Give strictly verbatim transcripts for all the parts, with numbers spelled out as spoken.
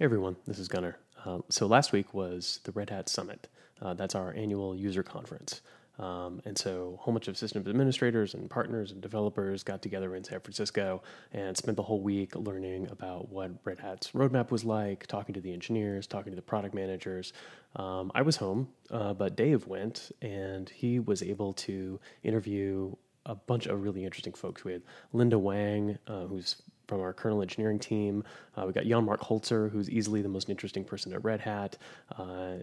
Hey everyone, this is Gunnar. Uh, so last week was the Red Hat Summit. Uh, that's our annual user conference. Um, and so a whole bunch of systems administrators and partners and developers got together in San Francisco and spent the whole week learning about what Red Hat's roadmap was like, talking to the engineers, talking to the product managers. Um, I was home, uh, but Dave went and he was able to interview a bunch of really interesting folks. We had Linda Wang, uh, who's from our kernel engineering team. Uh, we got Jan-Mark Holzer, who's easily the most interesting person at Red Hat. Uh,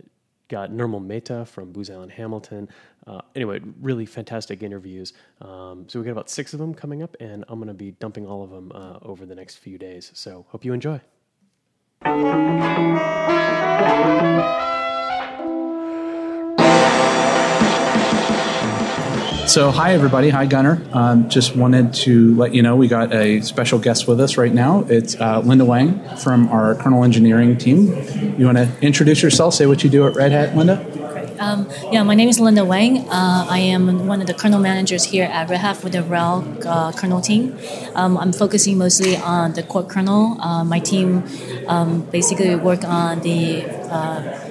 Got Nirmal Mehta from Booz Allen Hamilton. Uh, anyway, really fantastic interviews. Um, so we got about six of them coming up, and I'm going to be dumping all of them uh, over the next few days. So hope you enjoy. So hi, everybody. Hi, Gunnar. Um, just wanted to let you know we got a special guest with us right now. It's uh, Linda Wang from our kernel engineering team. You want to introduce yourself, say what you do at Red Hat, Linda? Um, yeah, my name is Linda Wang. Uh, I am one of the kernel managers here at Red Hat for the R H E L uh, kernel team. Um, I'm focusing mostly on the core kernel. Uh, my team um, basically work on the uh,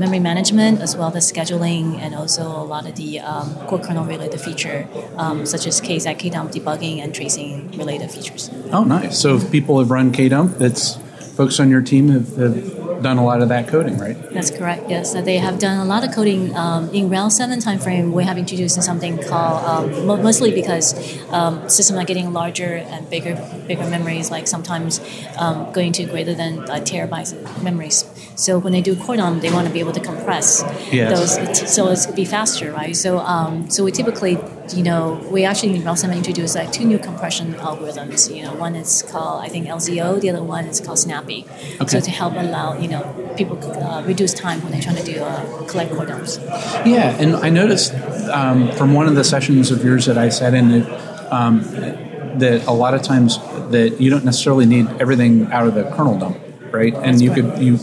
memory management as well as scheduling, and also a lot of the um, core kernel related feature, um, such as K S A C, KDump debugging, and tracing related features. Oh, nice. So if people have run KDump, that's folks on your team have, have done a lot of that coding, right? That's correct, yes. So they have done a lot of coding. Um, in R H E L seven timeframe, we have introduced something called, um, mostly because um, systems are getting larger and bigger bigger memories, like sometimes um, going to greater than uh, terabytes of memories. So when they do cordon, they want to be able to compress yes. those, so it's be faster, right? So um, so we typically, you know, we actually in R H E L seven introduced like two new compression algorithms. You know, one is called, I think, L Z O, the other one is called Snappy. Okay. So to help allow, you know, people uh, reduce time when they're trying to do uh, collect cordons. Yeah, and I noticed um, from one of the sessions of yours that I sat in that, um, that a lot of times that you don't necessarily need everything out of the kernel dump, right? That's and you correct. could you,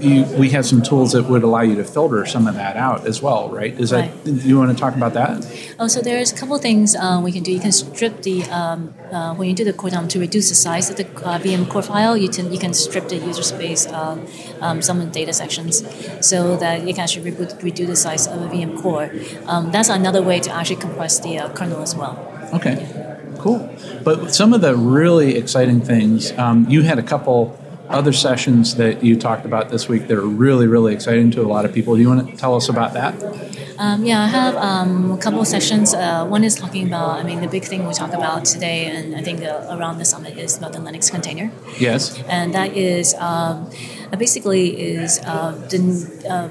you we have some tools that would allow you to filter some of that out as well, right? Is right. that you want to talk about that? Oh, so there's a couple things uh, we can do. You can strip the um, uh, when you do the core dump to reduce the size of the uh, V M core file. You can you can strip the user space, um, um, some of the data sections, so that you can actually reboot, reduce the size of a V M core. Um, that's another way to actually compress the uh, kernel as well. Okay, yeah. Cool. But some of the really exciting things um, you had a couple other sessions that you talked about this week that are really, really exciting to a lot of people. Do you want to tell us about that? Um, yeah, I have um, a couple of sessions. Uh, one is talking about, I mean, the big thing we talk about today, and I think uh, around the summit, is about the Linux container. Yes. And that is um, basically is uh, the, uh,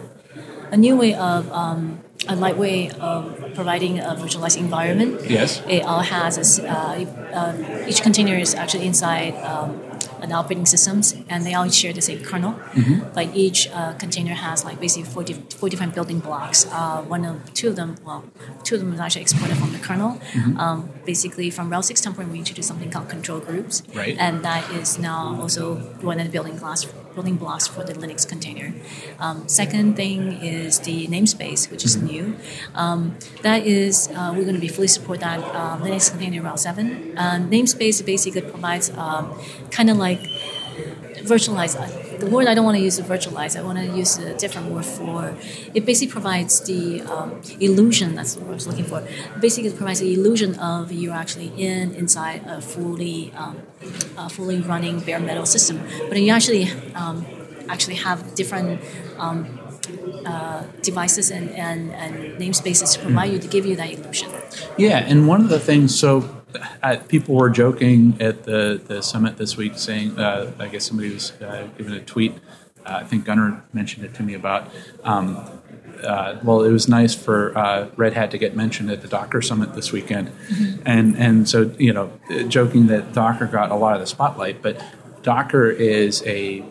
a new way of um, a light way of providing a virtualized environment. Yes. It all has a, uh, uh, each container is actually inside. Um, and operating systems, and they all share the same kernel. Mm-hmm. But each uh, container has like basically four, di- four different building blocks. Uh, one of two of them, well, two of them is actually exported from the kernel. Mm-hmm. Um, basically, from R H E L six standpoint, we introduced something called control groups, right. And that is now also one of the building blocks. building blocks for the Linux container. Um, second thing is the namespace, which is new. Um, that is, uh, we're going to be fully support that uh, Linux container R H E L seven. Uh, namespace basically provides um, kind of like virtualized. Uh, the word I don't want to use is virtualized. I want to use a different word for. It basically provides the um, illusion. That's the word I was looking for. Basically, it provides the illusion of you're actually in inside a fully um, a fully running bare metal system, but you actually um, actually have different. Um, Uh, devices and, and, and namespaces to provide mm. you to give you that illusion. Yeah, and one of the things, so uh, people were joking at the, the summit this week saying, uh, I guess somebody was uh, giving a tweet, uh, I think Gunnar mentioned it to me about, um, uh, well, it was nice for uh, Red Hat to get mentioned at the Docker Summit this weekend. Mm-hmm. And, and so, you know, joking that Docker got a lot of the spotlight, but Docker is a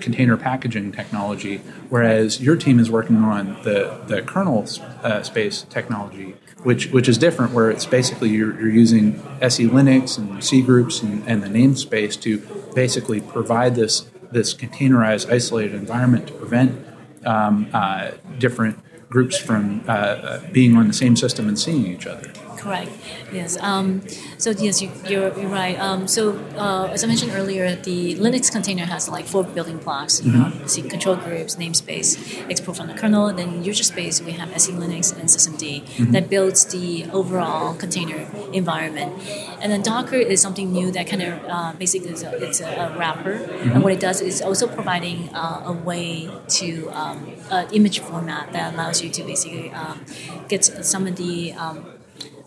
container packaging technology, whereas your team is working on the, the kernel uh, space technology, which which is different, where it's basically you're, you're using S E Linux and C groups and, and the namespace to basically provide this, this containerized, isolated environment to prevent um, uh, different groups from uh, being on the same system and seeing each other. Correct. Yes. Um, so yes, you, you're, you're right. Um, so uh, as I mentioned earlier, the Linux container has like four building blocks. You mm-hmm. know, see control groups, namespace, export from the kernel, and then user space. We have S E Linux and systemd mm-hmm. that builds the overall container environment. And then Docker is something new that kind of uh, basically is a, it's a wrapper, mm-hmm. and what it does is also providing uh, a way to um, an image format that allows you to basically um, get some of the um,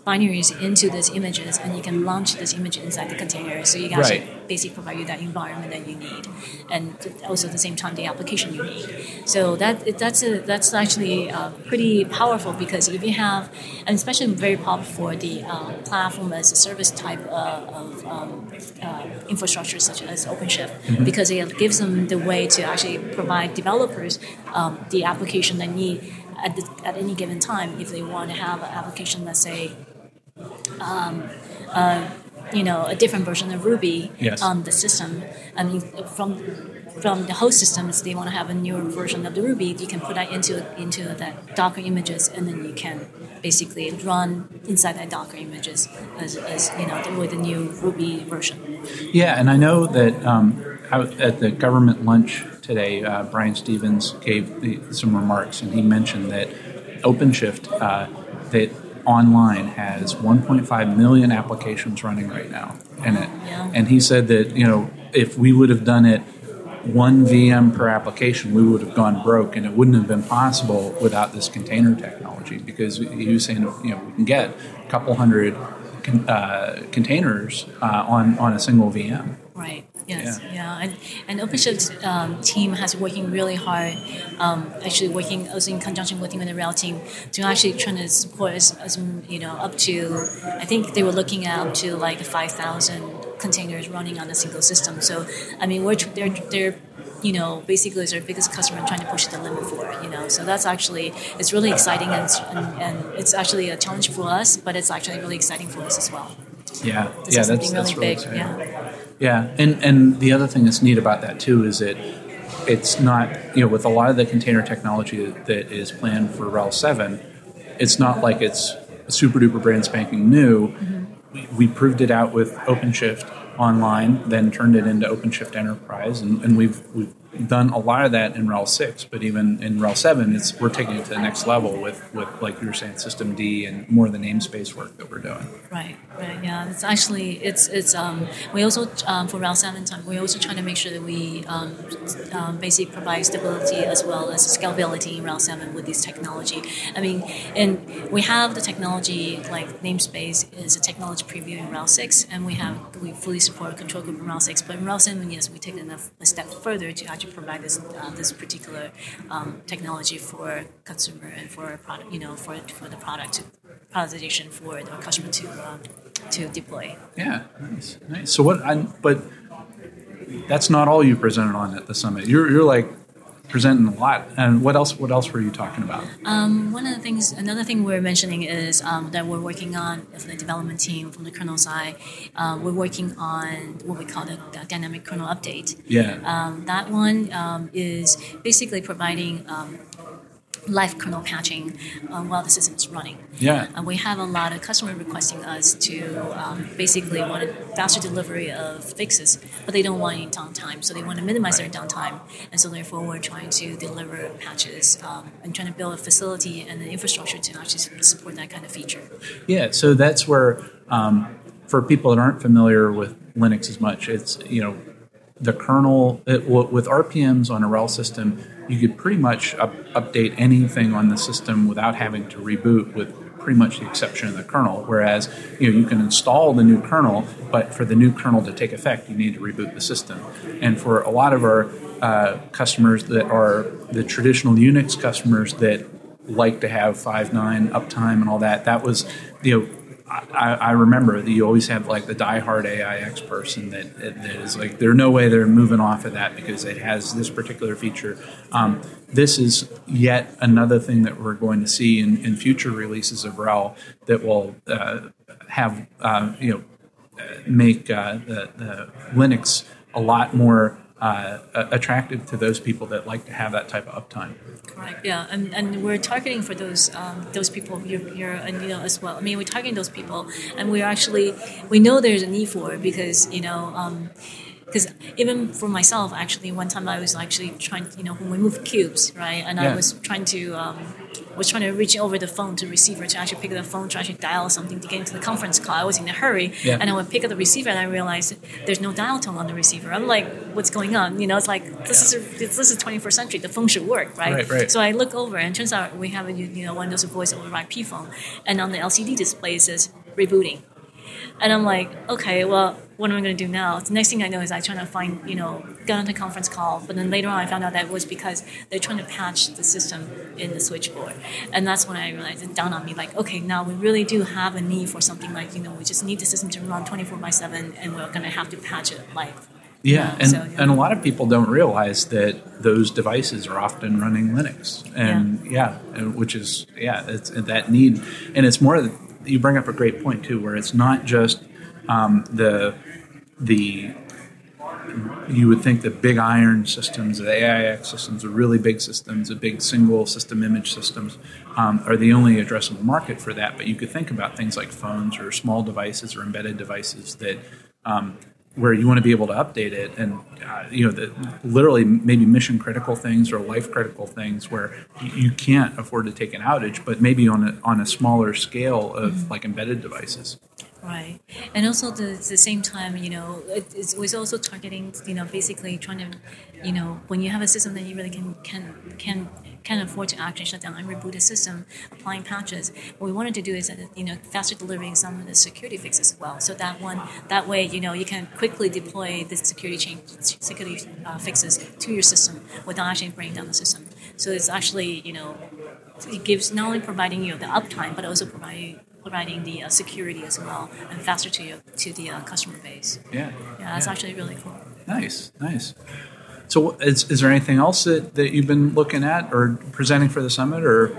binaries into these images, and you can launch this image inside the container. So you can right. actually basically provide you that environment that you need, and also at the same time the application you need. So that that's a, that's actually uh, pretty powerful, because if you have, and especially very powerful for the uh, platform as a service type uh, of um, uh, infrastructure such as OpenShift, mm-hmm. because it gives them the way to actually provide developers um, the application they need at the, at any given time. If they want to have an application, let's say. Um, uh, you know, a different version of Ruby yes. on the system. I mean, from from the host systems, they want to have a newer version of the Ruby. You can put that into into that Docker images, and then you can basically run inside that Docker images as, as you know with the new Ruby version. Yeah, and I know that um, at the government lunch today, uh, Brian Stevens gave the, some remarks, and he mentioned that OpenShift uh, that. online has one point five million applications running right now in it. Yeah. And he said that, you know, if we would have done it one V M per application, we would have gone broke, and it wouldn't have been possible without this container technology, because he was saying, you know, we can get a couple hundred con- uh, containers uh, on, on a single V M. Right. Yes, yeah. yeah, and and OpenShift um, team has working really hard, um, actually working also in conjunction with the RHEL team to actually trying to support us, us, you know, up to, I think they were looking at up to like five thousand containers running on a single system. So, I mean, we're they're they're. You know, basically, it's our biggest customer and trying to push the limit for it. You know, so that's actually it's really exciting, and it's, and, and it's actually a challenge for us, but it's actually really exciting for us as well. Yeah, this yeah, is that's, that's really, really big. Exciting. Yeah, yeah, and and the other thing that's neat about that too is that it's not, you know, with a lot of the container technology that is planned for RHEL seven, it's not like it's super duper brand spanking new. Mm-hmm. We, we proved it out with OpenShift Online, then turned it into OpenShift Enterprise, and, and we've we've done a lot of that in RHEL six, but even in RHEL seven, it's we're taking it to the next level with, with like you were saying, systemd and more of the namespace work that we're doing. Right, right, yeah. It's actually it's it's um we also um, for RHEL seven time we're also trying to make sure that we um, um basically provide stability as well as scalability in RHEL seven with this technology. I mean, and we have the technology like namespace is a technology preview in RHEL six, and we have we fully support control group in RHEL six, but in RHEL seven, yes, we take it a, a step further to actually provide this uh, this particular um, technology for consumer and for product, you know, for for the product productization for the customer to uh, to deploy. Yeah, nice, nice. So what? I, but that's not all you presented on at the summit. You're you're like. Presenting a lot, and what else? What else were you talking about? Um, one of the things, another thing we're mentioning is um, that we're working on for the development team from the kernel side. Uh, we're working on what we call the, the dynamic kernel update. Yeah. Um, that one um, is basically providing. Um, live kernel patching um, while the system is running. Yeah. And we have a lot of customers requesting us to um, basically want a faster delivery of fixes, but they don't want any downtime, so they want to minimize right. their downtime. And so therefore, we're trying to deliver patches um, and trying to build a facility and an infrastructure to actually support that kind of feature. Yeah, so that's where, um, for people that aren't familiar with Linux as much, it's, you know, the kernel, it, with R P Ms on a RHEL system, you could pretty much up, update anything on the system without having to reboot, with pretty much the exception of the kernel. Whereas, you know, you can install the new kernel, but for the new kernel to take effect, you need to reboot the system. And for a lot of our uh, customers that are the traditional Unix customers that like to have five nine uptime and all that, that was, you know, I, I remember that you always have like the diehard A I X person that, that is like, there's no way they're moving off of that because it has this particular feature. Um, this is yet another thing that we're going to see in, in future releases of RHEL that will uh, have, uh, you know, make uh, the, the Linux a lot more uh, attractive to those people that like to have that type of uptime. Correct. Yeah, and and we're targeting for those um, those people you're, you're a Neil as well. I mean, we're targeting those people, and we're actually we know there's a need for it because you know. Um, Because even for myself, actually, one time I was actually trying, you know, when we moved cubes, right? And yeah. I was trying to, um, was trying to reach over the phone to receiver to actually pick up the phone to actually dial something to get into the conference call. I was in a hurry, yeah. and I would pick up the receiver, and I realized there's no dial tone on the receiver. I'm like, what's going on? You know, it's like this yeah. is a, this is twenty-first century. The phone should work, right? Right, right? So I look over, and it turns out we have a you know one of those voice over I P phone, and on the L C D display it says rebooting. And I'm like, okay, well, what am I going to do now? The next thing I know is I try to find, you know, got on the conference call. But then later on, I found out that it was because they're trying to patch the system in the switchboard. And that's when I realized it dawned on me, like, okay, now we really do have a need for something like, you know, we just need the system to run twenty-four by seven, and we're going to have to patch it live. Yeah, um, and, so, yeah. and a lot of people don't realize that those devices are often running Linux. And, yeah, yeah which is, yeah, it's that need. And it's more than... You bring up a great point too, where it's not just um, the the you would think the big iron systems, the A I X systems, the really big systems, the big single system image systems um, are the only addressable market for that. But you could think about things like phones or small devices or embedded devices that um, where you want to be able to update it, and uh, you know, the, literally maybe mission critical things or life critical things where you can't afford to take an outage, but maybe on a on a smaller scale of mm-hmm. like embedded devices. Right, and also at the, the same time, you know, it, it was also targeting, you know, basically trying to, you know, when you have a system that you really can can can. can afford to actually shut down and reboot a system, applying patches. What we wanted to do is, you know, faster delivering some of the security fixes as well. So that one, that way, you know, you can quickly deploy the security change, security uh, fixes to your system without actually breaking down the system. So it's actually, you know, it gives not only providing you the uptime, but also providing providing the uh, security as well and faster to your to the uh, customer base. Yeah, yeah, that's yeah. actually really cool. Nice, nice. So is, is there anything else that, that you've been looking at or presenting for the summit? Or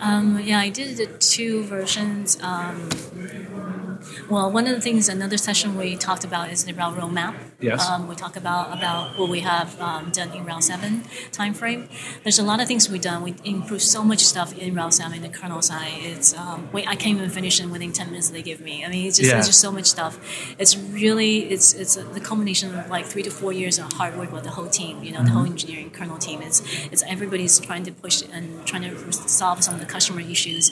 um, yeah, I did the two versions. Um, well, one of the things, another session we talked about is the RHEL roadmap. Yes. Um, we talk about, about what we have um, done in RHEL seven timeframe. There's a lot of things we've done. We improved so much stuff in RHEL seven, the kernel side. It's um, wait, I can't even finish it within ten minutes they give me. I mean, it's just yeah. there's just so much stuff. It's really it's it's a, the culmination of like three to four years of hard work with the whole team. You know, mm-hmm. the whole engineering kernel team. It's it's everybody's trying to push and trying to solve some of the customer issues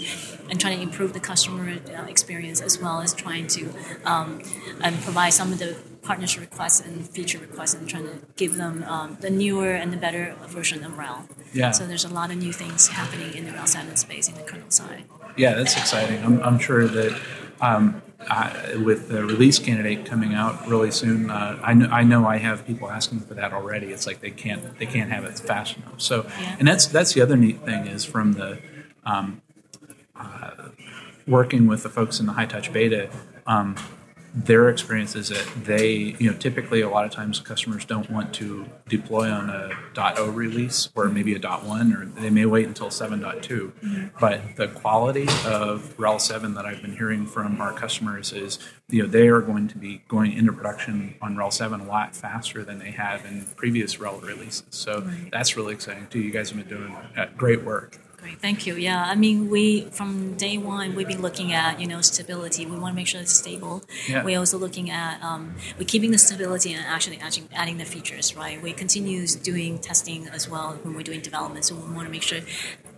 and trying to improve the customer experience as well as trying to um, and provide some of the partnership requests and feature requests and trying to give them um, the newer and the better version of RHEL. Yeah. So there's a lot of new things happening in the RHEL seven space in the kernel side. Yeah, that's exciting. I'm, I'm sure that um, I, with the release candidate coming out really soon, uh, I, know, I know I have people asking for that already. It's like they can't they can't have it fast enough. So yeah. and that's that's the other neat thing is from the um, uh, working with the folks in the high touch beta. Um, Their experience is that they, you know, typically a lot of times customers don't want to deploy on a .zero release or maybe a .one, or they may wait until seven point two. Mm-hmm. But the quality of RHEL seven that I've been hearing from our customers is, you know, they are going to be going into production on RHEL seven a lot faster than they have in previous RHEL releases. So right. that's really exciting too. You guys have been doing great work. Great, thank you. Yeah, I mean, we from day one we've been looking at you know stability. We want to make sure it's stable. Yeah. We're also looking at um, we're keeping the stability and actually adding, adding the features. Right, we continue doing testing as well when we're doing development. So we want to make sure.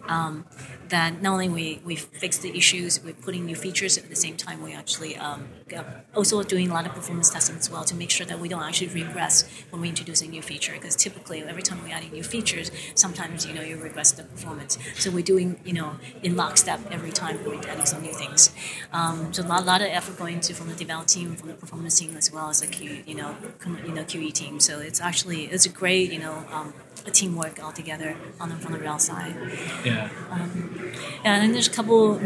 Um, that not only we, we fix the issues, we're putting new features, at the same time we actually um, also doing a lot of performance testing as well to make sure that we don't actually regress when we introduce a new feature, because typically every time we add in new features, sometimes, you know, you regress the performance. So we're doing, you know, in lockstep every time we're adding some new things. Um, so a lot, lot of effort going into from the development team, from the performance team, as well as the Q, you know, you know, Q E team. So it's actually, it's a great, you know, um, a teamwork all together on the, on the RHEL side. Yeah. Um, and then there's a couple,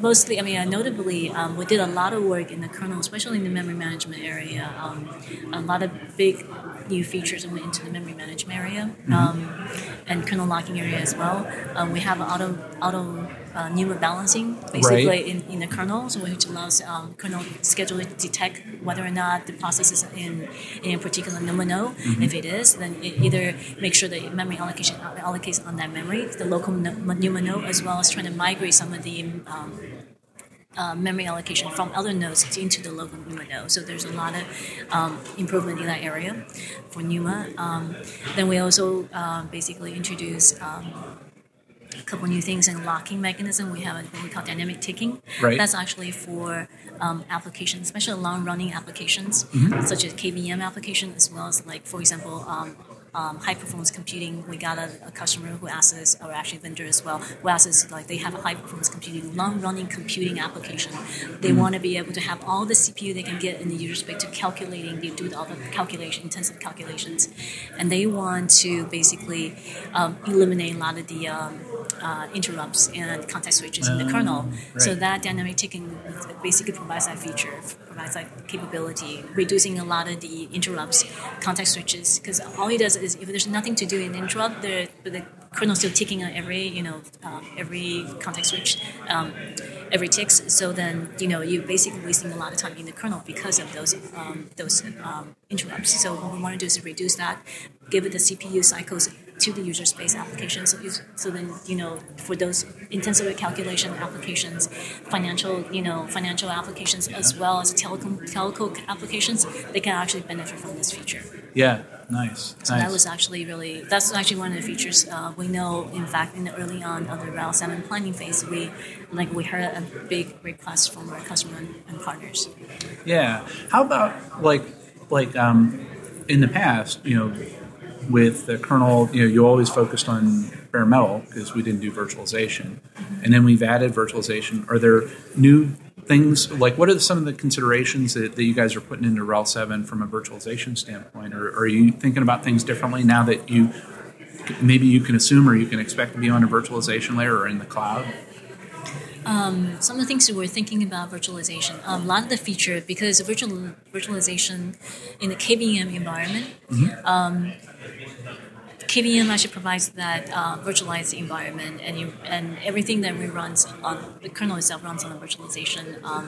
mostly, I mean, notably, um, we did a lot of work in the kernel, especially in the memory management area. Um, a lot of big new features into the memory management area. Um, mm-hmm. And internal locking area as well. Um, we have auto auto uh, new rebalancing basically right. in, in the kernel, so which allows um, kernel scheduler to detect whether or not the process is in in a particular NUMA node. Mm-hmm. If it is, then it either make sure that memory allocation allocates on that memory, the local NUMA node, as well as trying to migrate some of the um, Uh, memory allocation from other nodes into the local NUMA node. So there's a lot of um, improvement in that area for NUMA. Um, then we also uh, basically introduce um, a couple new things in locking mechanism. We have what we call dynamic ticking. Right. That's actually for um, applications, especially long-running applications, mm-hmm. such as K V M application, as well as, like, for example, um, Um, high-performance computing. We got a, a customer who asked us, or actually vendor as well, who asked us, like, they have a high-performance computing, long-running computing application. They mm-hmm. want to be able to have all the C P U they can get in the user space to calculating, they do all the calculation, intensive calculations. And they want to basically um, eliminate a lot of the um, uh, interrupts and context switches um, in the kernel. Right. So that dynamic ticking basically provides that feature, provides that capability, reducing a lot of the interrupts, context switches, because all it does is if there's nothing to do in interrupt, the, the kernel's still ticking on every, you know, um, every context switch, um, every ticks. So then, you know, you're basically wasting a lot of time in the kernel because of those um, those um, interrupts. So what we want to do is reduce that, give it the C P U cycles to the user space applications. So, so then, you know, for those intensive calculation applications, financial, you know, financial applications yeah. as well as telecom telco applications, they can actually benefit from this feature. Yeah. Nice. So nice. that was actually really, that's actually one of the features uh, we know, in fact, in the early on of the RHEL seven planning phase, we like we heard a big request from our customers and, and partners. Yeah. How about, like, like um, in the past, you know, with the kernel, you know, you always focused on bare metal because we didn't do virtualization. Mm-hmm. And then we've added virtualization. Are there new things, like, what are some of the considerations that, that you guys are putting into RHEL seven from a virtualization standpoint? Or, or are you thinking about things differently now that you maybe you can assume or you can expect to be on a virtualization layer or in the cloud? Um, some of the things that we're thinking about virtualization, um, a lot of the feature, because virtual virtualization in the K V M environment, mm-hmm. um, K V M actually provides that uh, virtualized environment, and you, and everything that we runs on the kernel itself runs on a virtualization, um,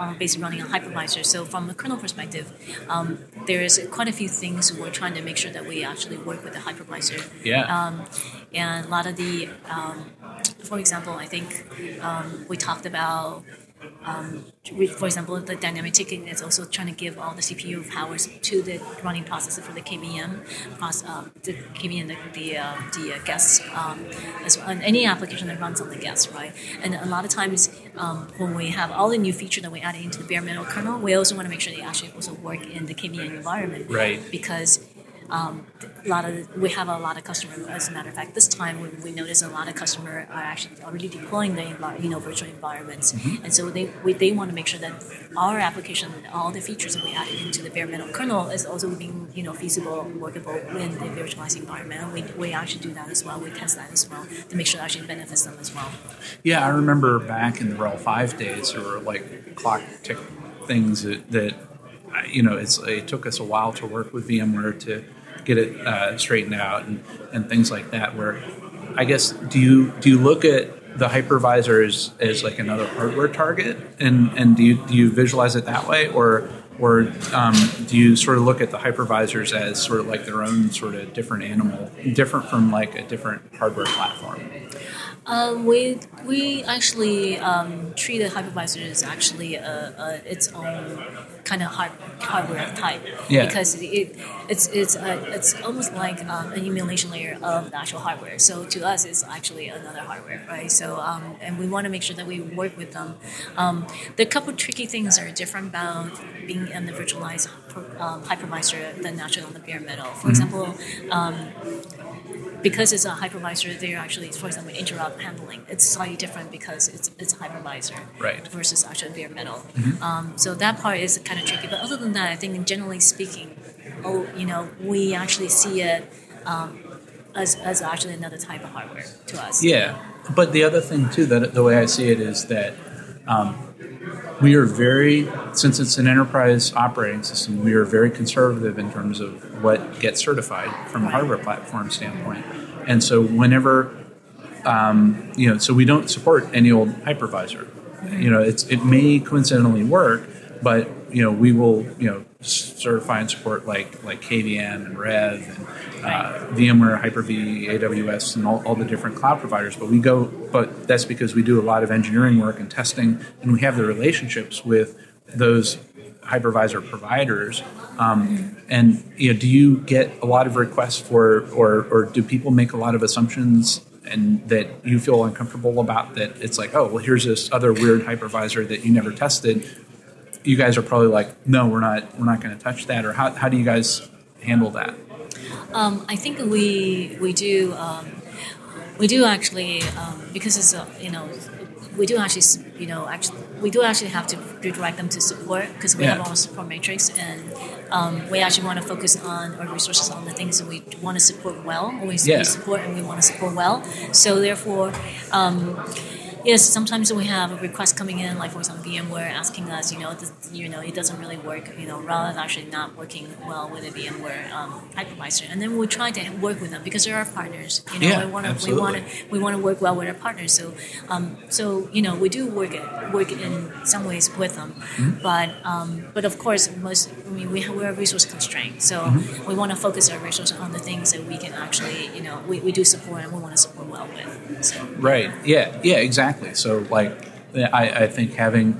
on basically running on hypervisor. So from a kernel perspective, um, there is quite a few things we're trying to make sure that we actually work with the hypervisor. Yeah. Um, and a lot of the, um, for example, I think um, we talked about. Um, for example, the dynamic ticking is also trying to give all the C P U powers to the running processor for the K V M, um, the K V M, the the, uh, the uh, guests, um, as well, and any application that runs on the guests, right? And a lot of times, um, when we have all the new feature that we add into the bare metal kernel, we also want to make sure they actually also work in the K V M environment, right? Because Um, a lot of we have a lot of customers. As a matter of fact, this time we, we noticed a lot of customers are actually already deploying their you know virtual environments, mm-hmm. and so they we, they want to make sure that our application, all the features that we added into the bare metal kernel, is also being you know feasible, workable in the virtualized environment. And we we actually do that as well. We test that as well to make sure it actually benefits them as well. Yeah, I remember back in the RHEL five days, there were like clock tick things that. that You know, it's, it took us a while to work with VMware to get it uh, straightened out and, and things like that. Where, I guess, do you do you look at the hypervisor as, as like another hardware target, and, and do you do you visualize it that way, or or um, do you sort of look at the hypervisors as sort of like their own sort of different animal, different from like a different hardware platform? Uh, we we actually um, treat the hypervisor as actually a, a, its own kind of hard, hardware type, yeah. because it it's it's a, it's almost like um, an emulation layer of the actual hardware. So to us, it's actually another hardware, right? So um, and we want to make sure that we work with them. Um, the couple tricky things are different about being in the virtualized um, hypervisor than actually on the bare metal. For mm-hmm. example. Um, Because it's a hypervisor, they're actually, for example, interrupt handling. It's slightly different because it's it's a hypervisor right. versus actually bare metal. Mm-hmm. Um, so that part is kind of tricky. But other than that, I think generally speaking, oh, you know, we actually see it um, as as actually another type of hardware to us. Yeah, but the other thing too, that the way I see it is that um, We are very, since it's an enterprise operating system, we are very conservative in terms of what gets certified from a hardware platform standpoint. And so whenever, um, you know, so we don't support any old hypervisor. You know, it's it may coincidentally work, but, you know, we will, you know, certify and support like like K V M and Rev and uh, VMware, Hyper V, A W S, and all, all the different cloud providers. But we go, but that's because we do a lot of engineering work and testing, and we have the relationships with those hypervisor providers. Um, and you know, do you get a lot of requests for, or or do people make a lot of assumptions and that you feel uncomfortable about? That it's like, oh, well, here's this other weird hypervisor that you never tested. You guys are probably like, no, we're not. We're not going to touch that. Or how, how do you guys handle that? Um, I think we we do um, we do actually um, because it's uh, you know we do actually you know actually we do actually have to redirect them to support because we yeah. have all the support matrix, and um, we actually want to focus on our resources on the things that we want to support well. We yeah. support and we want to support well. So therefore. Um, Yes, sometimes we have a request coming in, like for example, VMware asking us, you know, this, you know, it doesn't really work, you know, rather than actually not working well with a VMware um, hypervisor, and then we try to work with them because they're our partners. You know, yeah, we want to, we want to, we want to work well with our partners. So, um, so you know, we do work it, work it in some ways with them, mm-hmm. but, um, but of course, most, I mean, we we're resource constrained, so mm-hmm. we want to focus our resources on the things that we can actually, you know, we, we do support and we want to support well with. So, right. Yeah. Yeah. Exactly. So, like, I, I think having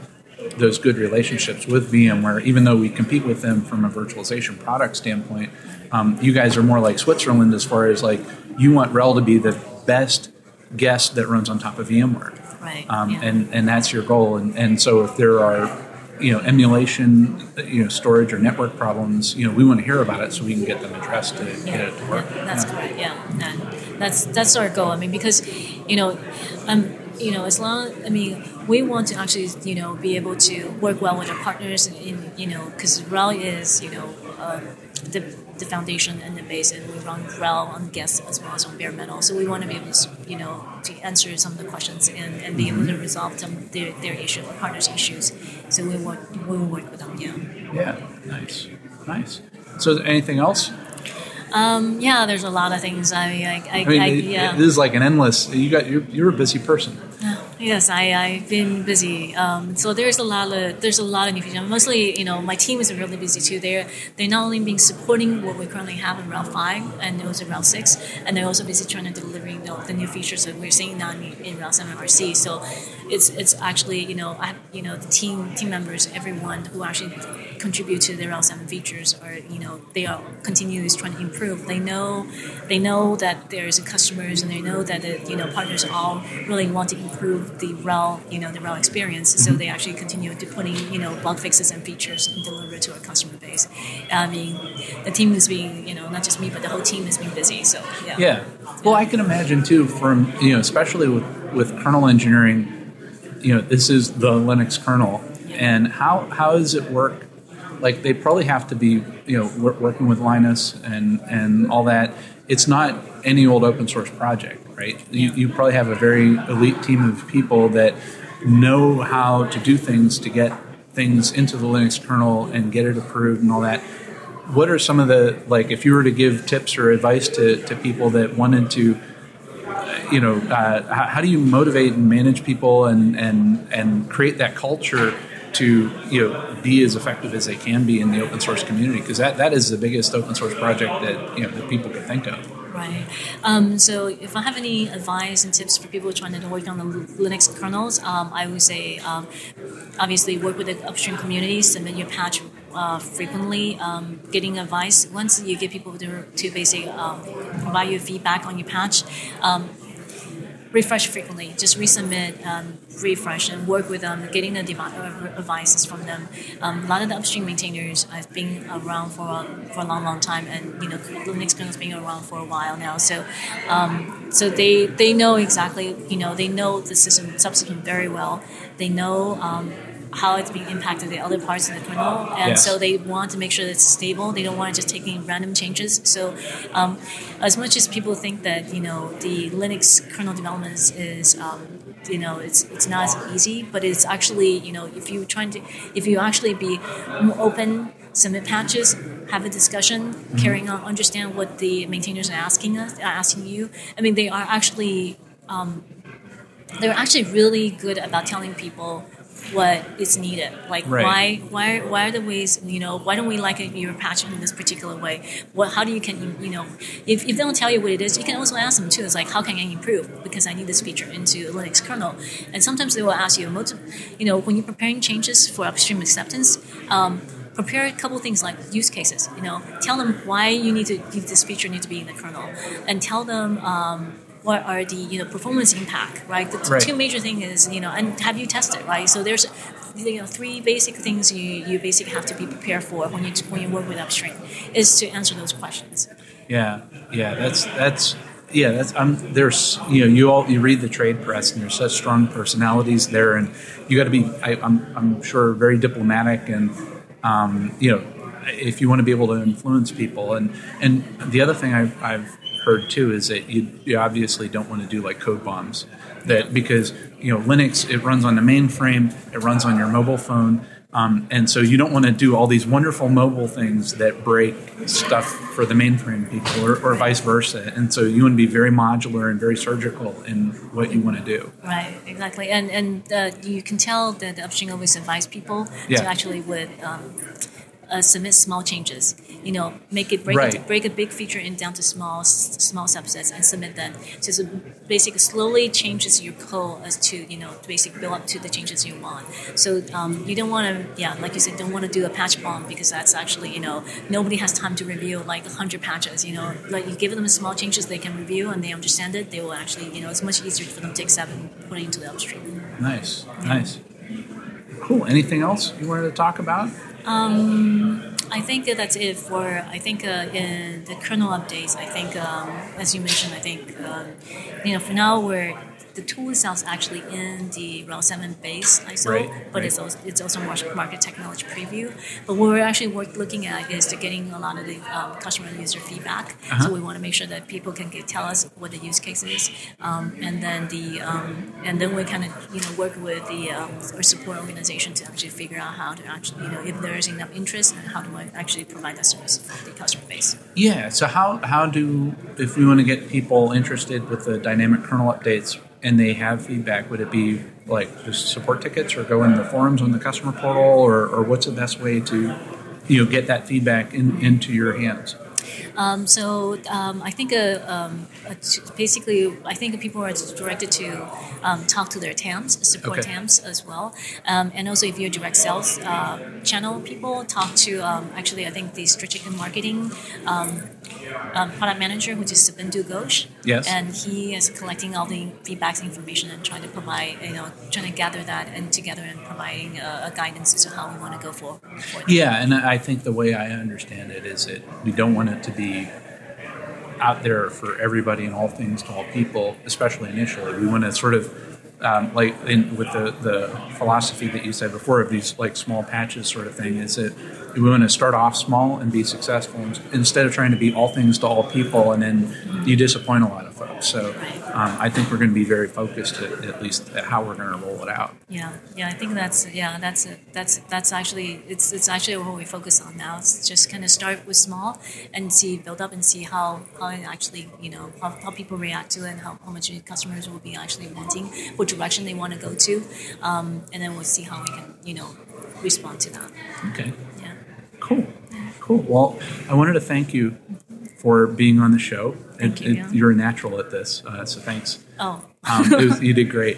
those good relationships with VMware, even though we compete with them from a virtualization product standpoint, um, you guys are more like Switzerland as far as, like, you want RHEL to be the best guest that runs on top of VMware. Right. Um, yeah. and, and that's your goal. And, and so if there are, you know, emulation, you know, storage or network problems, you know, we want to hear about it so we can get them addressed to yeah. get it to work. That's yeah. correct, yeah. And that's, that's our goal. I mean, because, you know, um, You know, as long, I mean, we want to actually, you know, be able to work well with our partners, and, in, you know, because RHEL is, you know, uh, the the foundation and the base, and we run RHEL on guests as well as on bare metal. So we want to be able to, you know, to answer some of the questions and, and be able to resolve some of their their issues, partners' issues. So we work we will work with them. Yeah. Yeah. Nice. Nice. So anything else? Um, yeah, there's a lot of things. I mean, I, I, I mean, I, yeah. This is like an endless. You got you're, you're a busy person. Yes, I I've been busy. Um, so there's a lot of there's a lot of new features. Mostly, you know, my team is really busy too. They're they're not only being supporting what we currently have in RHEL five and also RHEL six, and they're also busy trying to deliver you know, the new features that we're seeing now in, in RHEL seven R C. So it's it's actually you know I have, you know the team team members, everyone who actually contribute to the RHEL seven features are you know they are continuously trying to improve. They know they know that there's customers and they know that the, you know partners all really want to improve the RHEL, you know, the RHEL experience. So they actually continue to putting, you know, bug fixes and features and deliver it to our customer base. I mean, the team is being, you know, not just me, but the whole team is being busy. So yeah. Yeah. Well, I can imagine too. From you know, especially with, with kernel engineering, you know, this is the Linux kernel, yeah. and how how does it work? Like they probably have to be, you know, working with Linus and and all that. It's not any old open source project. Right, you, you probably have a very elite team of people that know how to do things to get things into the Linux kernel and get it approved and all that. What are some of the, like, if you were to give tips or advice to, to people that wanted to, you know, uh, how, how do you motivate and manage people and, and and create that culture to, you know, be as effective as they can be in the open source community? Because that, that is the biggest open source project that, you know, that people can think of. Right. Um, so if I have any advice and tips for people trying to work on the Linux kernels, um, I would say um, obviously work with the upstream community, submit your patch uh, frequently, um, getting advice. Once you get people to, to basically um, provide you feedback on your patch, um, refresh frequently, just resubmit, um, refresh, and work with them, getting the device, advices from them. Um, a lot of the upstream maintainers have been around for a, for a long, long time, and you know, Linux kernel has been around for a while now. So, um, so they they know exactly, you know, they know the system subsystem very well. They know. Um, how it's being impacted in other parts of the kernel. And yes. so they want to make sure that it's stable. They don't want to just take any random changes. So um, as much as people think that, you know, the Linux kernel development is, is um, you know, it's it's not as easy, but it's actually, you know, if you're trying to, if you actually be open, submit patches, have a discussion, mm-hmm. carrying on, understand what the maintainers are asking us, asking you. I mean, they are actually, um, they're actually really good about telling people what is needed. Like, right. why, why, why are the ways, you know, why don't we like a, your patch in this particular way? What, how do you can, you know, if, if they don't tell you what it is, you can also ask them too. It's like, how can I improve? Because I need this feature into Linux kernel. And sometimes they will ask you, you know, when you're preparing changes for upstream acceptance, um, prepare a couple things like use cases. You know, tell them why you need to, this feature need to be in the kernel, and tell them um, what are the, you know, performance impact, right? The t- right. two major things is, you know, and have you tested, right? So there's, you know, three basic things you, you basically have to be prepared for when you when you work with upstream is to answer those questions. Yeah, yeah, that's that's yeah, that's I'm there's you know you all you read the trade press and there's such strong personalities there, and you got to be I, I'm I'm sure very diplomatic and. Um, you know, if you want to be able to influence people. And, and the other thing I've, I've heard, too, is that you, you obviously don't want to do, like, code bombs. That because, you know, Linux, it runs on the mainframe, it runs on your mobile phone, um, and so you don't want to do all these wonderful mobile things that break stuff for the mainframe people or, or vice versa. And so you want to be very modular and very surgical in what you want to do. Right, exactly. And and uh, you can tell that the upstream always advise people yeah. to actually with um, uh, submit small changes. You know, make it break right. it, break a big feature in down to small small subsets and submit that. So it's a basically slowly changes your code as to, you know, to basically build up to the changes you want. So um, you don't want to, yeah, like you said, don't want to do a patch bomb because that's actually, you know, nobody has time to review like one hundred patches. You know, like you give them small changes they can review and they understand it. They will actually, you know, it's much easier for them to accept and put it into the upstream. Nice, yeah. nice, cool. Anything else you wanted to talk about? Um. I think that that's it for, I think uh, in the kernel updates, I think, um, as you mentioned, I think, um, you know, for now, we're, the tool itself is actually in the R H E L seven base I S O, right, but right. it's also, it's also market technology preview. But what we're actually work, looking at is to getting a lot of the um, customer and user feedback. Uh-huh. So we want to make sure that people can get, tell us what the use case is, um, and then the um, and then we kind of you know work with the um, or support organization to actually figure out how to actually you know if there is enough interest and how do I actually provide that service for the customer base. Yeah. So how how do if we want to get people interested with the dynamic kernel updates? And they have feedback, would it be like just support tickets or go in the forums on the customer portal or, or what's the best way to, you know, get that feedback in, into your hands? Um, so um, I think uh, um, basically I think people are directed to um, talk to their T A Ms, support okay. T A Ms as well. Um, and also if you're direct sales uh, channel people, talk to um, actually I think the strategic and marketing um, um, product manager, which is Sabindu Ghosh. Yes. And he is collecting all the feedbacks and information and trying to provide, you know, trying to gather that and together and providing a, a guidance as to how we want to go forward. Yeah, and I think the way I understand it is that we don't want it to be out there for everybody and all things to all people, especially initially. We want to sort of, um, like in, with the, the philosophy that you said before of these like small patches sort of thing, is that we want to start off small and be successful instead of trying to be all things to all people and then you disappoint a lot of folks. So um, I think we're going to be very focused at, at least at how we're going to roll it out. Yeah, yeah, I think that's yeah, that's a, that's that's actually it's it's actually what we focus on now. It's just kind of start with small and see build up and see how, how it actually you know how, how people react to it and how, how much customers will be actually wanting, what direction they want to go to, um, and then we'll see how we can you know respond to that. Okay. Yeah. Cool. Cool. Well, I wanted to thank you for being on the show. Thank it, you. It, you're a natural at this, uh, so thanks. Oh. um, it was, you did great.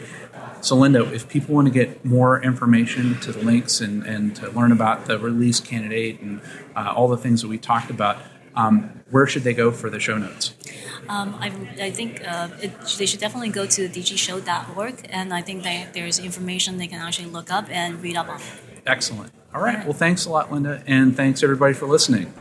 So, Linda, if people want to get more information to the links and, and to learn about the release candidate and uh, all the things that we talked about, um, where should they go for the show notes? Um, I, I think uh, it, they should definitely go to d g show dot org, and I think that there's information they can actually look up and read up on. Excellent. All right. All right. Well, thanks a lot, Linda, and thanks, everybody, for listening.